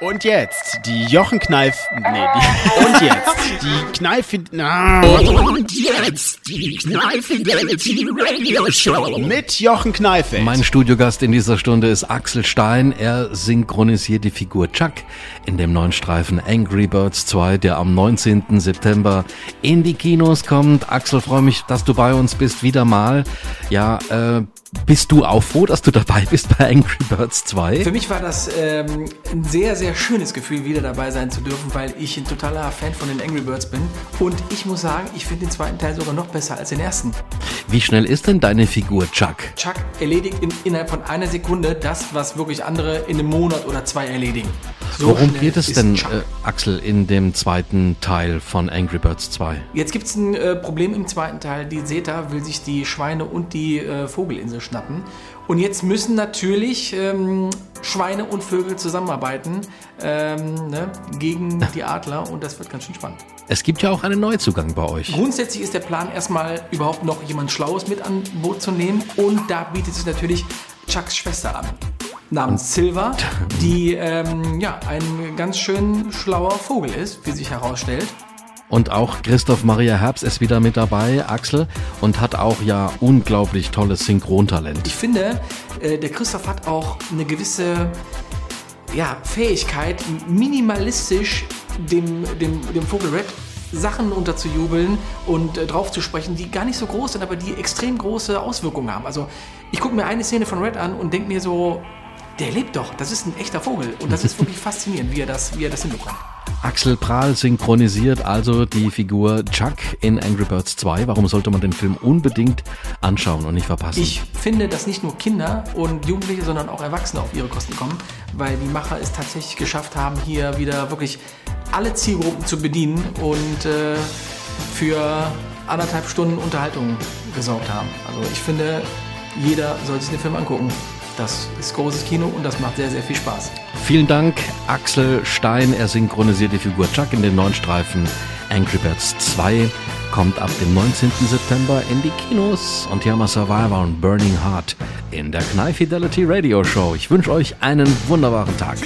Und jetzt die Jochen Kneif. Und jetzt die Kneif-Fidelity Radio Show mit Jochen Kneif. Mein Studiogast in dieser Stunde ist Axel Stein. Er synchronisiert die Figur Chuck in dem neuen Streifen Angry Birds 2, der am 19. September in die Kinos kommt. Axel, freue mich, dass du bei uns bist, wieder mal. Ja, bist du auch froh, dass du dabei bist bei Angry Birds 2? Für mich war das ein sehr, sehr schönes Gefühl, wieder dabei sein zu dürfen, weil ich ein totaler Fan von den Angry Birds bin. Und ich muss sagen, ich finde den zweiten Teil sogar noch besser als den ersten. Wie schnell ist denn deine Figur Chuck? Chuck erledigt innerhalb von einer Sekunde das, was wirklich andere in einem Monat oder zwei erledigen. So worum geht es denn, Axel, in dem zweiten Teil von Angry Birds 2? Jetzt gibt es ein Problem im zweiten Teil. Die Zeta will sich die Schweine und die Vogelinsel schnappen. Und jetzt müssen natürlich Schweine und Vögel zusammenarbeiten gegen die Adler, und das wird ganz schön spannend. Es gibt ja auch einen Neuzugang bei euch. Grundsätzlich ist der Plan, erstmal überhaupt noch jemand Schlaues mit an Boot zu nehmen, und da bietet sich natürlich Chucks Schwester an, namens Silva, die ein ganz schön schlauer Vogel ist, wie sich herausstellt. Und auch Christoph Maria Herbst ist wieder mit dabei, Axel, und hat auch ja unglaublich tolles Synchrontalent. Ich finde, der Christoph hat auch eine gewisse Fähigkeit, minimalistisch dem Vogel Red Sachen unterzujubeln und drauf zu sprechen, die gar nicht so groß sind, aber die extrem große Auswirkungen haben. Also ich gucke mir eine Szene von Red an und denke mir so, der lebt doch, das ist ein echter Vogel, und das ist wirklich faszinierend, wie er das hinbekommt. Axel Prahl synchronisiert also die Figur Chuck in Angry Birds 2. Warum sollte man den Film unbedingt anschauen und nicht verpassen? Ich finde, dass nicht nur Kinder und Jugendliche, sondern auch Erwachsene auf ihre Kosten kommen, weil die Macher es tatsächlich geschafft haben, hier wieder wirklich alle Zielgruppen zu bedienen und für 1,5 Stunden Unterhaltung gesorgt haben. Also ich finde, jeder soll sich den Film angucken. Das ist großes Kino und das macht sehr, sehr viel Spaß. Vielen Dank, Axel Stein. Er synchronisiert die Figur Chuck in den neuen Streifen Angry Birds 2. Kommt ab dem 19. September in die Kinos. Und hier haben wir Survivor und Burning Heart in der Kneif Fidelity Radio Show. Ich wünsche euch einen wunderbaren Tag.